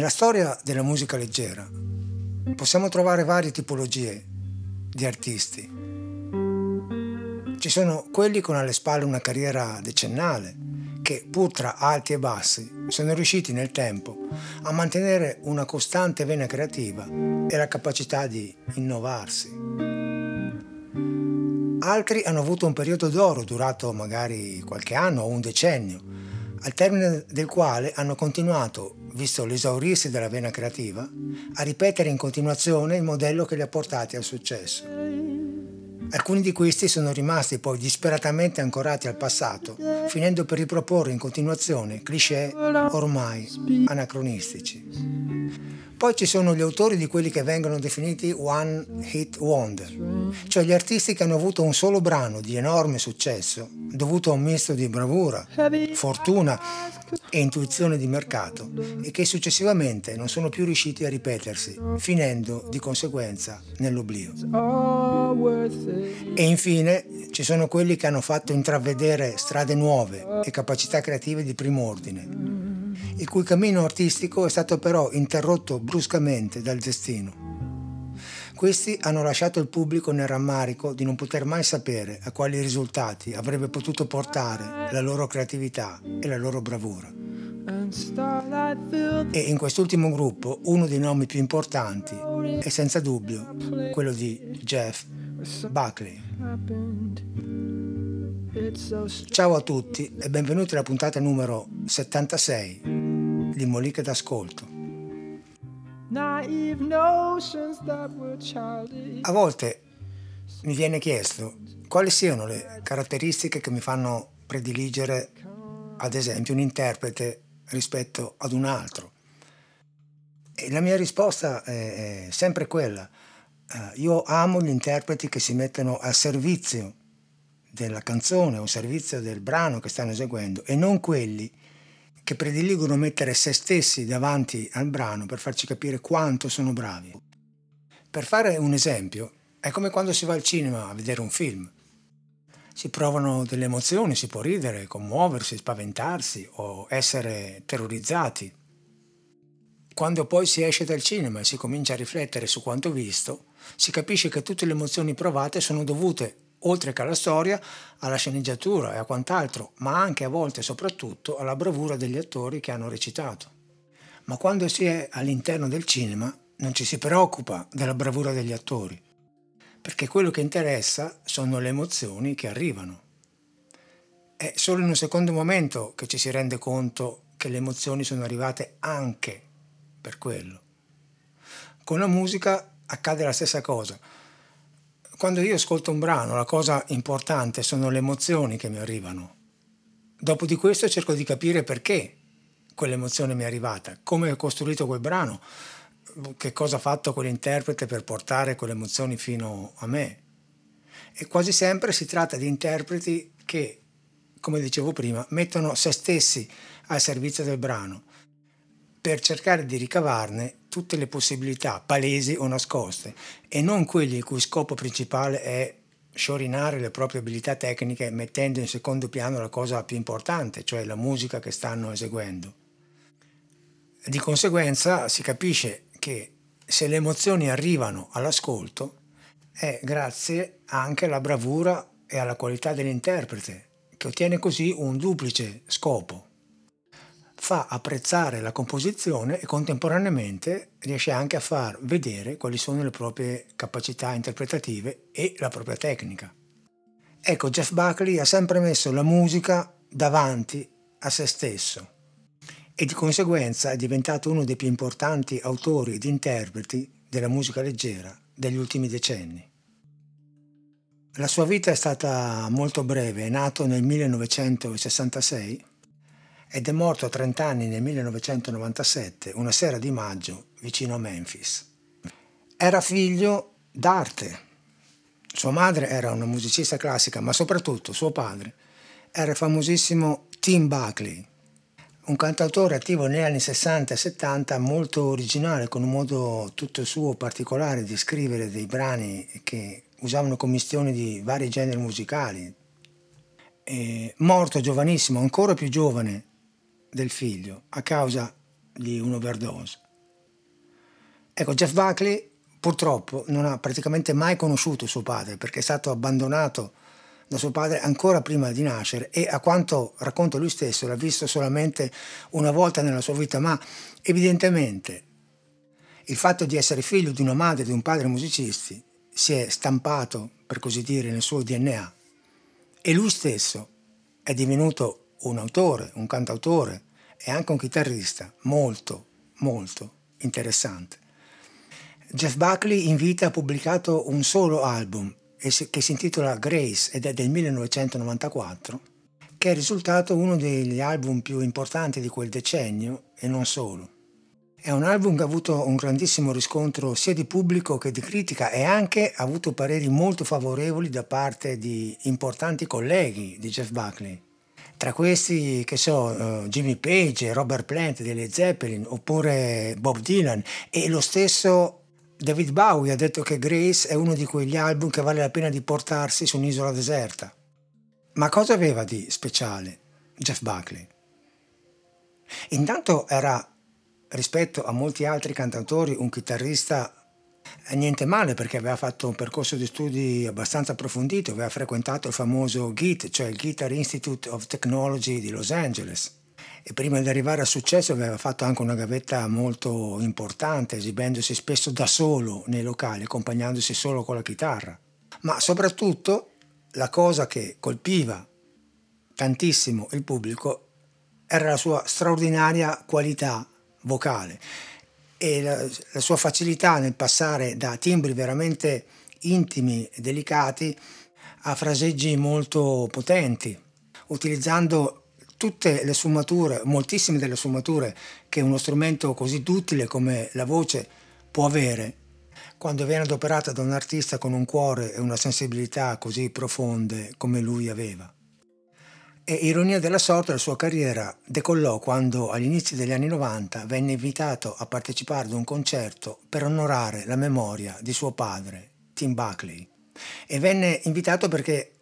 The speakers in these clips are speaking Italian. Nella storia della musica leggera possiamo trovare varie tipologie di artisti. Ci sono quelli con alle spalle una carriera decennale, che pur tra alti e bassi sono riusciti nel tempo a mantenere una costante vena creativa e la capacità di innovarsi. Altri hanno avuto un periodo d'oro durato magari qualche anno o un decennio, al termine del quale hanno continuato, visto l'esaurirsi della vena creativa, a ripetere in continuazione il modello che li ha portati al successo. Alcuni di questi sono rimasti poi disperatamente ancorati al passato, finendo per riproporre in continuazione cliché ormai anacronistici. Poi ci sono gli autori di quelli che vengono definiti one hit wonder, cioè gli artisti che hanno avuto un solo brano di enorme successo, dovuto a un misto di bravura, fortuna e intuizione di mercato, e che successivamente non sono più riusciti a ripetersi, finendo di conseguenza nell'oblio. E infine ci sono quelli che hanno fatto intravedere strade nuove e capacità creative di prim'ordine, il cui cammino artistico è stato però interrotto bruscamente dal destino. Questi hanno lasciato il pubblico nel rammarico di non poter mai sapere a quali risultati avrebbe potuto portare la loro creatività e la loro bravura. E in quest'ultimo gruppo uno dei nomi più importanti è senza dubbio quello di Jeff Buckley. Ciao a tutti e benvenuti alla puntata numero 76 di Moliche d'Ascolto. A volte mi viene chiesto quali siano le caratteristiche che mi fanno prediligere, ad esempio, un interprete rispetto ad un altro. E la mia risposta è sempre quella. Io amo gli interpreti che si mettono al servizio della canzone o servizio del brano che stanno eseguendo, e non quelli che prediligono mettere se stessi davanti al brano per farci capire quanto sono bravi. Per fare un esempio, è come quando si va al cinema a vedere un film. Si provano delle emozioni, si può ridere, commuoversi, spaventarsi o essere terrorizzati. Quando poi si esce dal cinema e si comincia a riflettere su quanto visto, si capisce che tutte le emozioni provate sono dovute, oltre che alla storia, alla sceneggiatura e a quant'altro, ma anche a volte e soprattutto alla bravura degli attori che hanno recitato. Ma quando si è all'interno del cinema non ci si preoccupa della bravura degli attori, perché quello che interessa sono le emozioni che arrivano. È solo in un secondo momento che ci si rende conto che le emozioni sono arrivate anche per quello. Con la musica accade la stessa cosa. Quando io ascolto un brano, la cosa importante sono le emozioni che mi arrivano. Dopo di questo cerco di capire perché quell'emozione mi è arrivata, come è costruito quel brano, che cosa ha fatto quell'interprete per portare quelle emozioni fino a me. E quasi sempre si tratta di interpreti che, come dicevo prima, mettono se stessi al servizio del brano per cercare di ricavarne tutte le possibilità palesi o nascoste, e non quelli il cui scopo principale è sciorinare le proprie abilità tecniche mettendo in secondo piano la cosa più importante, cioè la musica che stanno eseguendo. Di conseguenza si capisce che se le emozioni arrivano all'ascolto è grazie anche alla bravura e alla qualità dell'interprete, che ottiene così un duplice scopo. Fa apprezzare la composizione e contemporaneamente riesce anche a far vedere quali sono le proprie capacità interpretative e la propria tecnica. Ecco, Jeff Buckley ha sempre messo la musica davanti a se stesso e di conseguenza è diventato uno dei più importanti autori ed interpreti della musica leggera degli ultimi decenni. La sua vita è stata molto breve, è nato nel 1966 ed è morto a 30 anni nel 1997, una sera di maggio, vicino a Memphis. Era figlio d'arte. Sua madre era una musicista classica, ma soprattutto suo padre era il famosissimo Tim Buckley, un cantautore attivo negli anni 60 e 70, molto originale, con un modo tutto suo particolare di scrivere dei brani che usavano commistioni di vari generi musicali. E morto giovanissimo, ancora più giovane del figlio, a causa di un'overdose. Ecco, Jeff Buckley purtroppo non ha praticamente mai conosciuto suo padre, perché è stato abbandonato da suo padre ancora prima di nascere, e a quanto racconta lui stesso l'ha visto solamente una volta nella sua vita, ma evidentemente il fatto di essere figlio di una madre e di un padre musicisti si è stampato, per così dire, nel suo DNA, e lui stesso è divenuto un autore, un cantautore e anche un chitarrista molto, molto interessante. Jeff Buckley in vita ha pubblicato un solo album che si intitola Grace ed è del 1994, che è risultato uno degli album più importanti di quel decennio e non solo. È un album che ha avuto un grandissimo riscontro sia di pubblico che di critica, e anche ha avuto pareri molto favorevoli da parte di importanti colleghi di Jeff Buckley. Tra questi, che so, Jimmy Page, Robert Plant dei Led Zeppelin, oppure Bob Dylan, e lo stesso David Bowie ha detto che Grace è uno di quegli album che vale la pena di portarsi su un'isola deserta. Ma cosa aveva di speciale Jeff Buckley? Intanto era, rispetto a molti altri cantautori, un chitarrista niente male, perché aveva fatto un percorso di studi abbastanza approfondito, aveva frequentato il famoso GIT, cioè il Guitar Institute of Technology di Los Angeles, e prima di arrivare al successo aveva fatto anche una gavetta molto importante, esibendosi spesso da solo nei locali, accompagnandosi solo con la chitarra. Ma soprattutto la cosa che colpiva tantissimo il pubblico era la sua straordinaria qualità vocale e la sua facilità nel passare da timbri veramente intimi e delicati a fraseggi molto potenti, utilizzando tutte le sfumature, moltissime delle sfumature che uno strumento così duttile come la voce può avere, quando viene adoperata da un artista con un cuore e una sensibilità così profonde come lui aveva. E ironia della sorte, la sua carriera decollò quando all'inizio degli anni 90 venne invitato a partecipare ad un concerto per onorare la memoria di suo padre, Tim Buckley. E venne invitato perché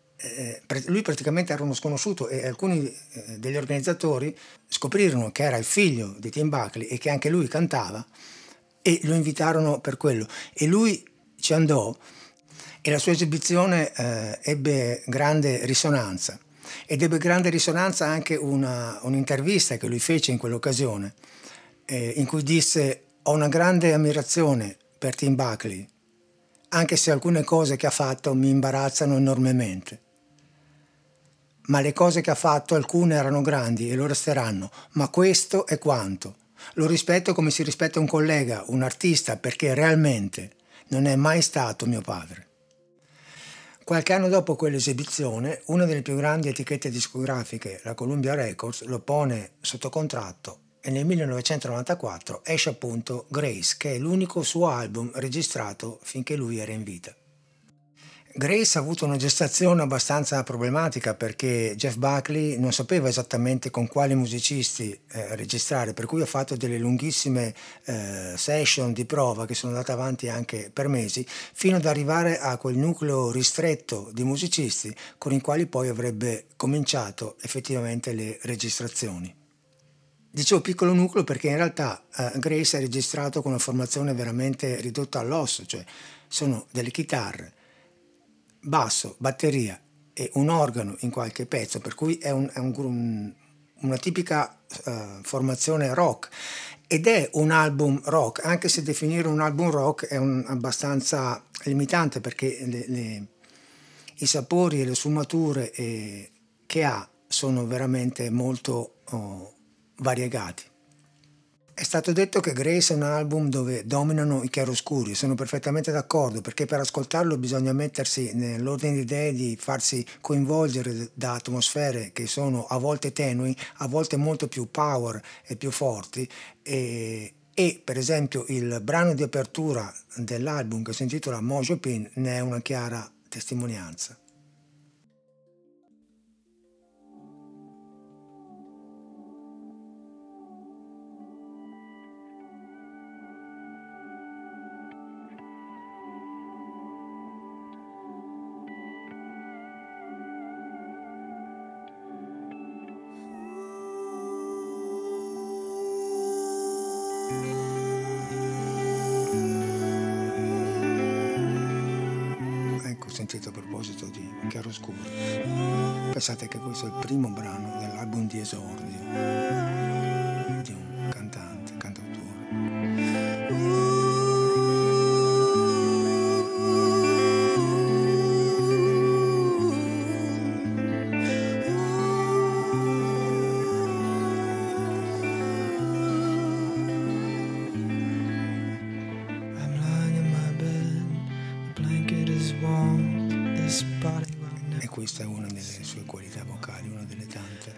lui praticamente era uno sconosciuto, e alcuni degli organizzatori scoprirono che era il figlio di Tim Buckley e che anche lui cantava, e lo invitarono per quello. E lui ci andò e la sua esibizione ebbe grande risonanza. Ed ebbe grande risonanza anche un'intervista che lui fece in quell'occasione, in cui disse: «Ho una grande ammirazione per Tim Buckley, anche se alcune cose che ha fatto mi imbarazzano enormemente. Ma le cose che ha fatto, alcune erano grandi e lo resteranno, ma questo è quanto. Lo rispetto come si rispetta un collega, un artista, perché realmente non è mai stato mio padre». Qualche anno dopo quell'esibizione, una delle più grandi etichette discografiche, la Columbia Records, lo pone sotto contratto e nel 1994 esce appunto Grace, che è l'unico suo album registrato finché lui era in vita. Grace ha avuto una gestazione abbastanza problematica, perché Jeff Buckley non sapeva esattamente con quali musicisti registrare, per cui ha fatto delle lunghissime session di prova che sono andate avanti anche per mesi, fino ad arrivare a quel nucleo ristretto di musicisti con i quali poi avrebbe cominciato effettivamente le registrazioni. Dicevo piccolo nucleo perché in realtà Grace ha registrato con una formazione veramente ridotta all'osso, cioè sono delle chitarre, basso, batteria e un organo in qualche pezzo, per cui è una tipica formazione rock, ed è un album rock, anche se definire un album rock è abbastanza limitante, perché i sapori e le sfumature che ha sono veramente molto variegati. È stato detto che Grace è un album dove dominano i chiaroscuri, sono perfettamente d'accordo, perché per ascoltarlo bisogna mettersi nell'ordine di idee di farsi coinvolgere da atmosfere che sono a volte tenui, a volte molto più power e più forti, e per esempio il brano di apertura dell'album, che si intitola Mojo Pin, ne è una chiara testimonianza. scritto a proposito di Chiaroscuro. Pensate che questo è il primo brano dell'album di esordio di un Questa è una delle sue qualità vocali, una delle tante.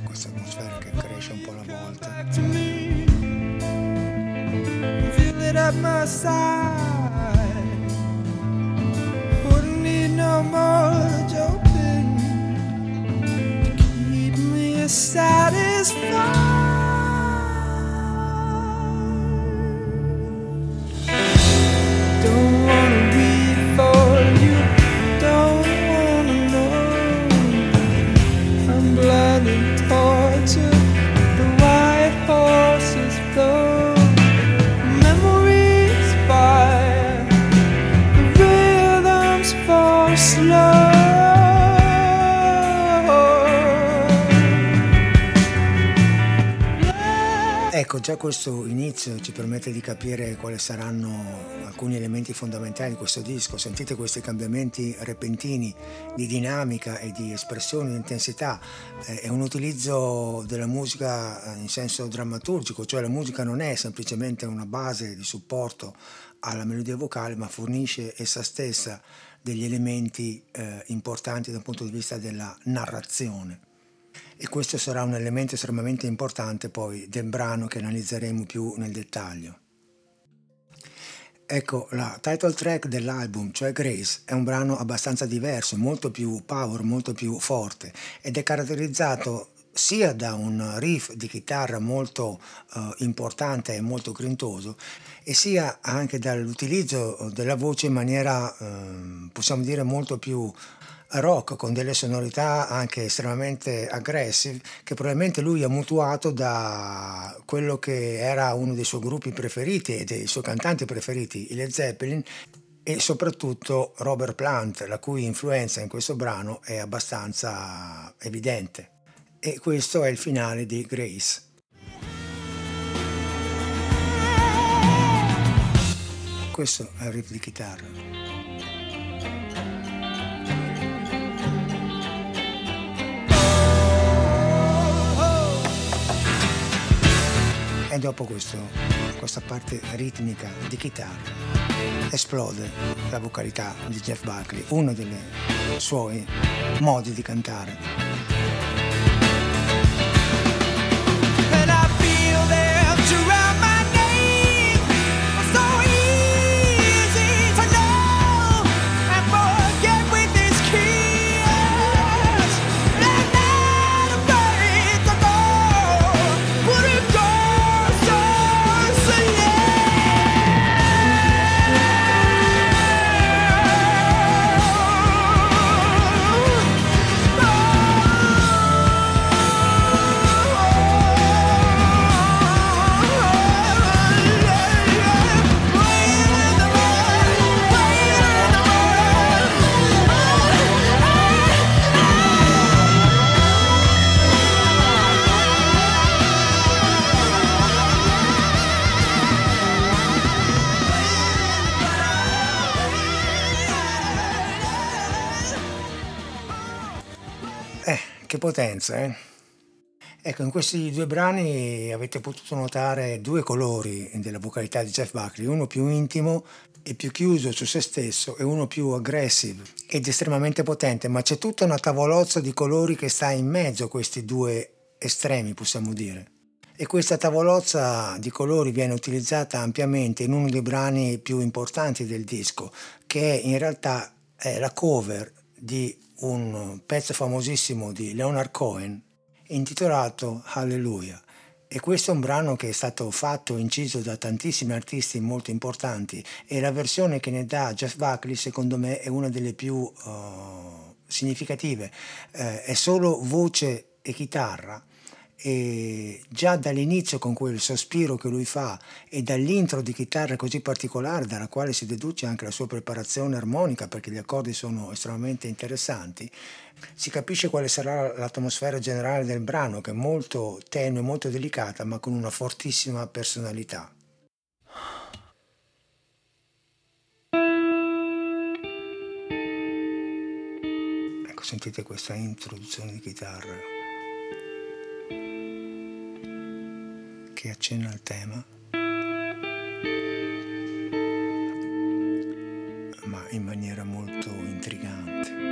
Questa atmosfera che cresce un po' alla volta. Mojo Pin, keep me satisfied. Ecco, già questo inizio ci permette di capire quali saranno alcuni elementi fondamentali di questo disco. Sentite questi cambiamenti repentini di dinamica e di espressione, di intensità. È un utilizzo della musica in senso drammaturgico, cioè la musica non è semplicemente una base di supporto alla melodia vocale, ma fornisce essa stessa degli elementi importanti dal punto di vista della narrazione. E questo sarà un elemento estremamente importante poi del brano che analizzeremo più nel dettaglio. Ecco, la title track dell'album, cioè Grace, è un brano abbastanza diverso, molto più power, molto più forte, ed è caratterizzato sia da un riff di chitarra molto importante e molto grintoso, e sia anche dall'utilizzo della voce in maniera, possiamo dire, molto più rock, con delle sonorità anche estremamente aggressive, che probabilmente lui ha mutuato da quello che era uno dei suoi gruppi preferiti e dei suoi cantanti preferiti, i Led Zeppelin, e soprattutto Robert Plant, la cui influenza in questo brano è abbastanza evidente. E questo è il finale di Grace. Questo è il riff di chitarra. E dopo questa parte ritmica di chitarra esplode la vocalità di Jeff Buckley, uno dei suoi modi di cantare. Che potenza, eh? Ecco, in questi due brani avete potuto notare due colori della vocalità di Jeff Buckley, uno più intimo e più chiuso su se stesso e uno più aggressive ed estremamente potente, ma c'è tutta una tavolozza di colori che sta in mezzo a questi due estremi, possiamo dire. E questa tavolozza di colori viene utilizzata ampiamente in uno dei brani più importanti del disco, che in realtà è la cover di un pezzo famosissimo di Leonard Cohen intitolato Hallelujah, E questo è un brano che è stato fatto, inciso da tantissimi artisti molto importanti, e la versione che ne dà Jeff Buckley secondo me è una delle più significative. È solo voce e chitarra, e già dall'inizio con quel sospiro che lui fa e dall'intro di chitarra così particolare, dalla quale si deduce anche la sua preparazione armonica, perché gli accordi sono estremamente interessanti, si capisce quale sarà l'atmosfera generale del brano, che è molto tenue, molto delicata, ma con una fortissima personalità. Ecco, sentite questa introduzione di chitarra che accenna al tema, ma in maniera molto intrigante.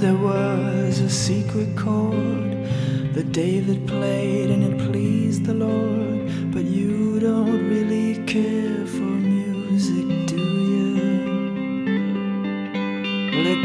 There was a secret chord that David played and it pleased the Lord, but you don't really care for music, do you? Well, it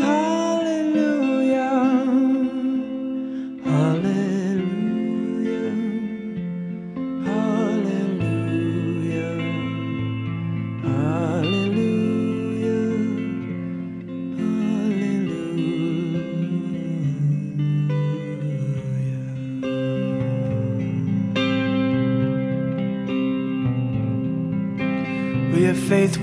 hallelujah, hallelujah. Faith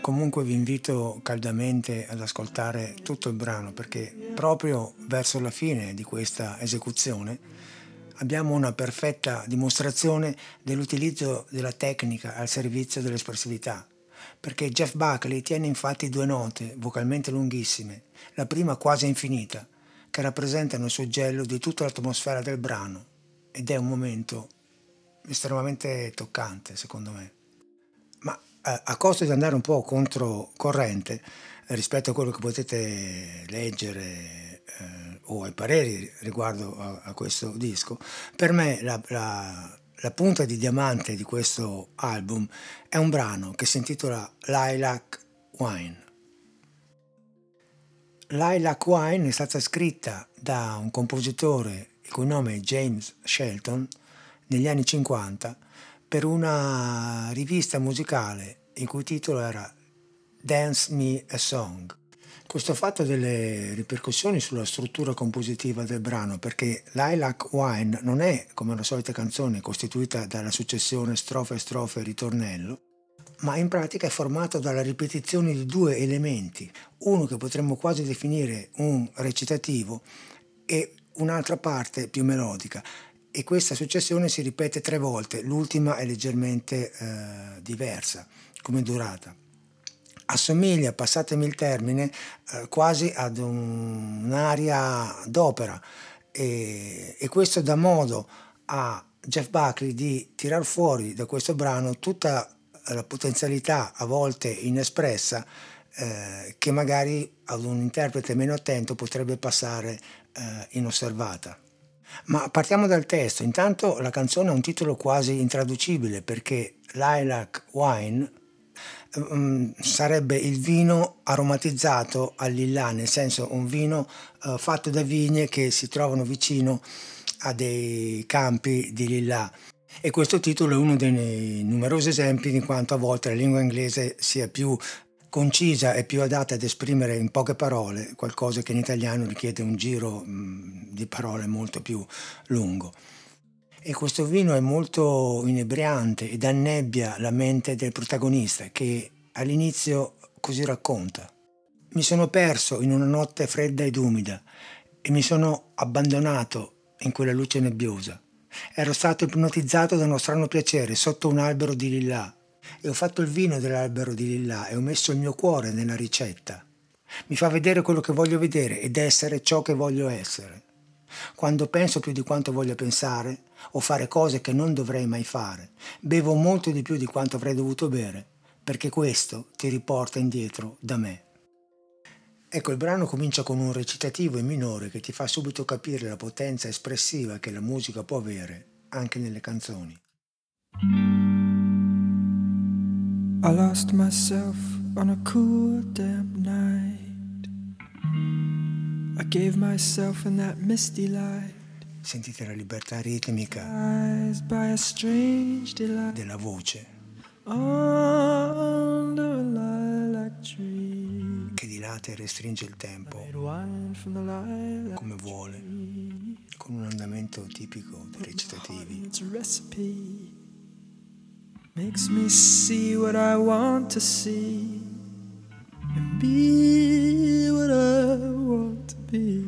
Comunque vi invito caldamente ad ascoltare tutto il brano, perché proprio verso la fine di questa esecuzione abbiamo una perfetta dimostrazione dell'utilizzo della tecnica al servizio dell'espressività, perché Jeff Buckley tiene infatti due note vocalmente lunghissime, la prima quasi infinita, che rappresentano il suggello di tutta l'atmosfera del brano, ed è un momento estremamente toccante secondo me. Ma a costo di andare un po' controcorrente rispetto a quello che potete leggere o ai pareri riguardo a questo disco, per me la punta di diamante di questo album è un brano che si intitola Lilac Wine. Lilac Wine è stata scritta da un compositore il cui nome è James Shelton negli anni 50 per una rivista musicale il cui titolo era Dance Me a Song. Questo ha fatto delle ripercussioni sulla struttura compositiva del brano, perché Lilac Wine non è, come la solita canzone, costituita dalla successione strofe, strofe e ritornello, ma in pratica è formato dalla ripetizione di due elementi, uno che potremmo quasi definire un recitativo e un'altra parte più melodica. E questa successione si ripete tre volte, l'ultima è leggermente diversa come durata. Assomiglia, passatemi il termine, quasi ad un'aria d'opera, e questo dà modo a Jeff Buckley di tirar fuori da questo brano tutta la potenzialità a volte inespressa che magari ad un interprete meno attento potrebbe passare inosservata. Ma partiamo dal testo. Intanto la canzone ha un titolo quasi intraducibile, perché Lilac Wine sarebbe il vino aromatizzato al lillà, nel senso un vino fatto da vigne che si trovano vicino a dei campi di lillà. E questo titolo è uno dei numerosi esempi di quanto a volte la lingua inglese sia più concisa e più adatta ad esprimere in poche parole qualcosa che in italiano richiede un giro di parole molto più lungo. E questo vino è molto inebriante ed annebbia la mente del protagonista, che all'inizio così racconta: mi sono perso in una notte fredda ed umida e mi sono abbandonato in quella luce nebbiosa. Ero stato ipnotizzato da uno strano piacere sotto un albero di lillà. E ho fatto il vino dell'albero di lillà e ho messo il mio cuore nella ricetta. Mi fa vedere quello che voglio vedere ed essere ciò che voglio essere. Quando penso più di quanto voglio pensare o fare cose che non dovrei mai fare, bevo molto di più di quanto avrei dovuto bere, perché questo ti riporta indietro da me. Ecco, il brano comincia con un recitativo in minore che ti fa subito capire la potenza espressiva che la musica può avere anche nelle canzoni. I lost myself on a cool, damp night. I gave myself in that misty light. Sentite la libertà ritmica della voce che dilata e restringe il tempo come vuole, con un andamento tipico dei recitativi. Makes me see what I want to see and be what I want to be.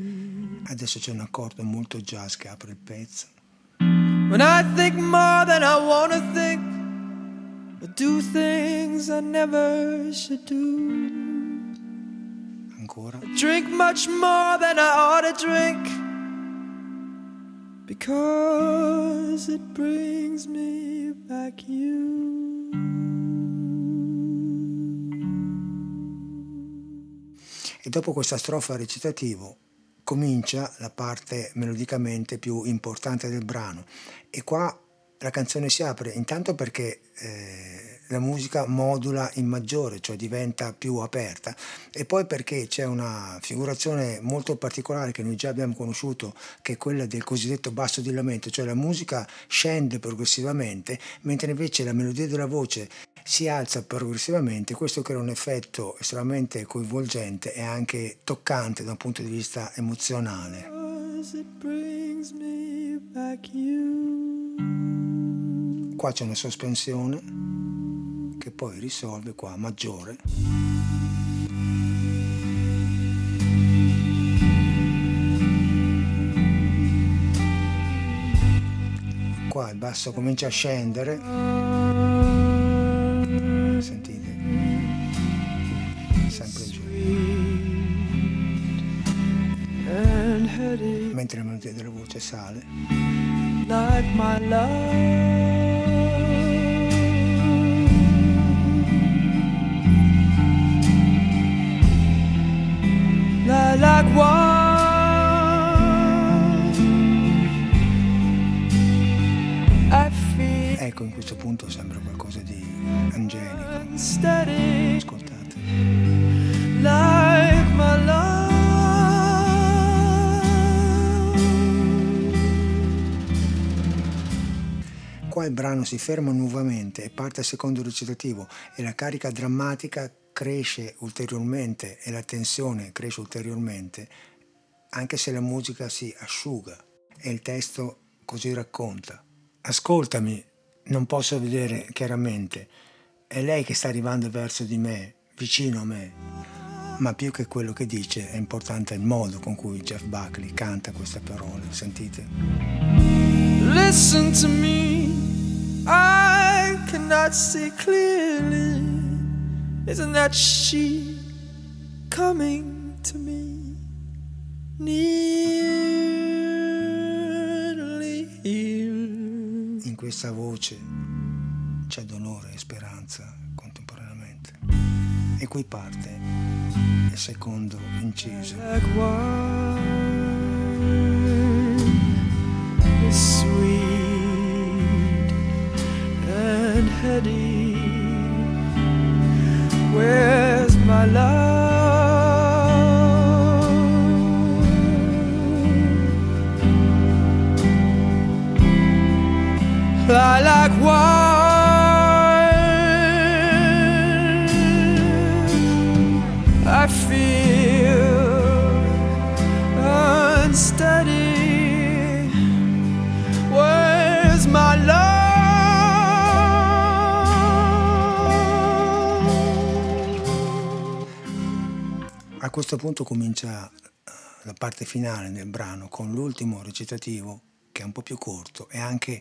Adesso c'è un accordo molto jazz che apre il pezzo. When I think more than I want to think, I do things I never should do. Ancora. I drink much more than I ought to drink, because it brings me back you. E dopo questa strofa recitativo comincia la parte melodicamente più importante del brano, e qua la canzone si apre intanto perché la musica modula in maggiore, cioè diventa più aperta, e poi perché c'è una figurazione molto particolare che noi già abbiamo conosciuto, che è quella del cosiddetto basso di lamento, cioè la musica scende progressivamente mentre invece la melodia della voce si alza progressivamente. Questo crea un effetto estremamente coinvolgente e anche toccante da un punto di vista emozionale. Qua c'è una sospensione che poi risolve qua maggiore. Qua il basso comincia a scendere. Sentite. Sempre giù. Mentre la melodia della voce sale. Like my love. Lilac wine. Ecco, in questo punto sembra qualcosa di angelico. Ascoltate. Like my love. Qua il brano si ferma nuovamente e parte al secondo recitativo, e la carica drammatica cresce ulteriormente e la tensione cresce ulteriormente, anche se la musica si asciuga, e il testo così racconta: ascoltami, non posso vedere chiaramente, è lei che sta arrivando verso di me, vicino a me. Ma più che quello che dice è importante il modo con cui Jeff Buckley canta queste parole. Sentite. Listen to me, I cannot see clearly. Isn't that she coming to me nearly here? In questa voce c'è dolore e speranza contemporaneamente. E qui parte il secondo inciso. Like wine is sweet and heady. Where's my love? Fly. lilac wine. I feel unsteady. Where's my love? A questo punto comincia la parte finale del brano con l'ultimo recitativo, che è un po' più corto, e anche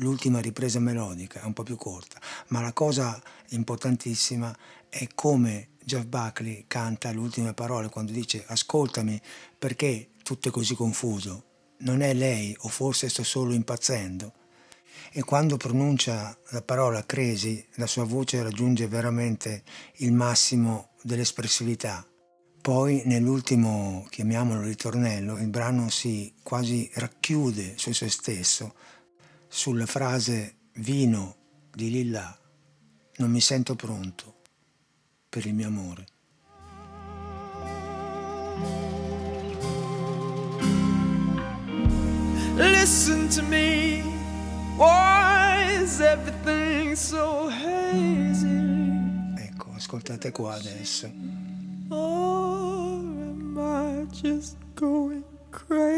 l'ultima ripresa melodica è un po' più corta, ma la cosa importantissima è come Jeff Buckley canta le ultime parole quando dice ascoltami perché tutto è così confuso, non è lei o forse sto solo impazzendo, e quando pronuncia la parola crazy la sua voce raggiunge veramente il massimo dell'espressività. Poi nell'ultimo, chiamiamolo ritornello, il brano si quasi racchiude su se stesso, sulla frase vino di Lilla, non mi sento pronto per il mio amore. Listen to me, why is everything so hazy? Ecco, ascoltate qua adesso. Or am I just going crazy,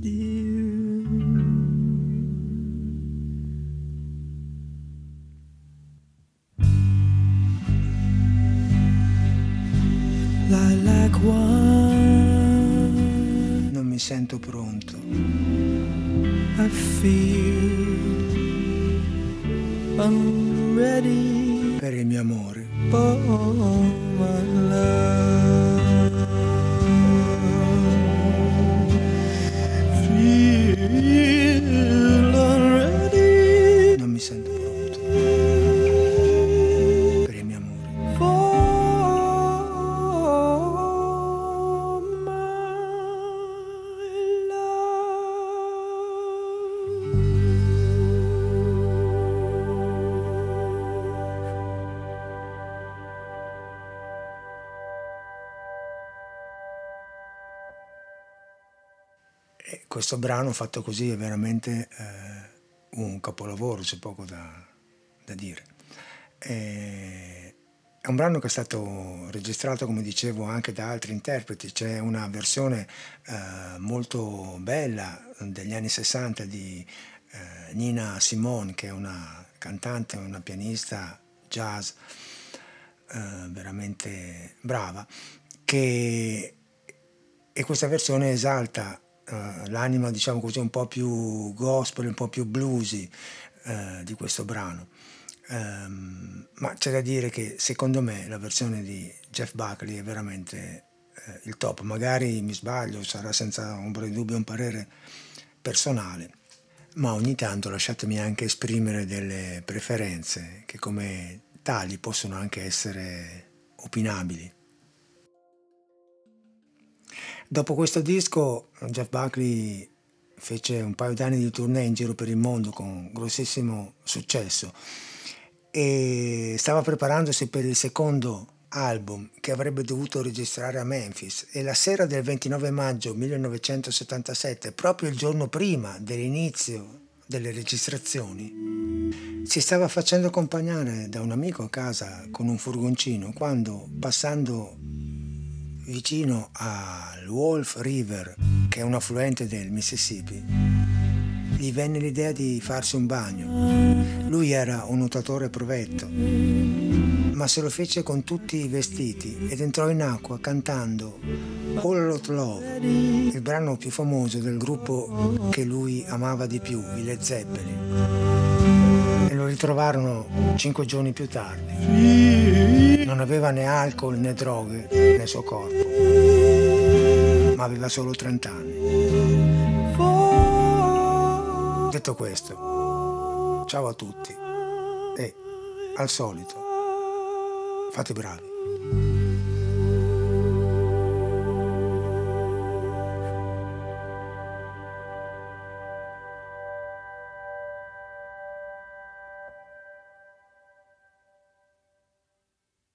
dear? Lilac wine. Non mi sento pronto. I feel I'm ready. Per il mio amore. Oh, my love. Feel already. Non mi sento pronto. Per il mio amore. Oh, my love. Questo brano fatto così è veramente un capolavoro, c'è poco da dire. È un brano che è stato registrato, come dicevo, anche da altri interpreti. C'è una versione molto bella degli anni 60 di Nina Simone, che è una cantante, una pianista jazz veramente brava, e questa versione esalta l'anima, diciamo così, un po' più gospel, un po' più bluesy di questo brano, ma c'è da dire che secondo me la versione di Jeff Buckley è veramente il top. Magari mi sbaglio, sarà senza ombra di dubbio un parere personale, ma ogni tanto lasciatemi anche esprimere delle preferenze che come tali possono anche essere opinabili. Dopo questo disco Jeff Buckley fece un paio d'anni di tournée in giro per il mondo con grossissimo successo e stava preparandosi per il secondo album che avrebbe dovuto registrare a Memphis, e la sera del 29 maggio 1977, proprio il giorno prima dell'inizio delle registrazioni, si stava facendo accompagnare da un amico a casa con un furgoncino quando, passando vicino al Wolf River, che è un affluente del Mississippi, gli venne l'idea di farsi un bagno. Lui era un nuotatore provetto, ma se lo fece con tutti i vestiti ed entrò in acqua cantando Whole Lotta Love, il brano più famoso del gruppo che lui amava di più, i Led Zeppelin, e lo ritrovarono 5 giorni più tardi. Non aveva né alcol né droghe nel suo corpo, ma aveva solo 30 anni. Detto questo, ciao a tutti e, al solito, fate bravi.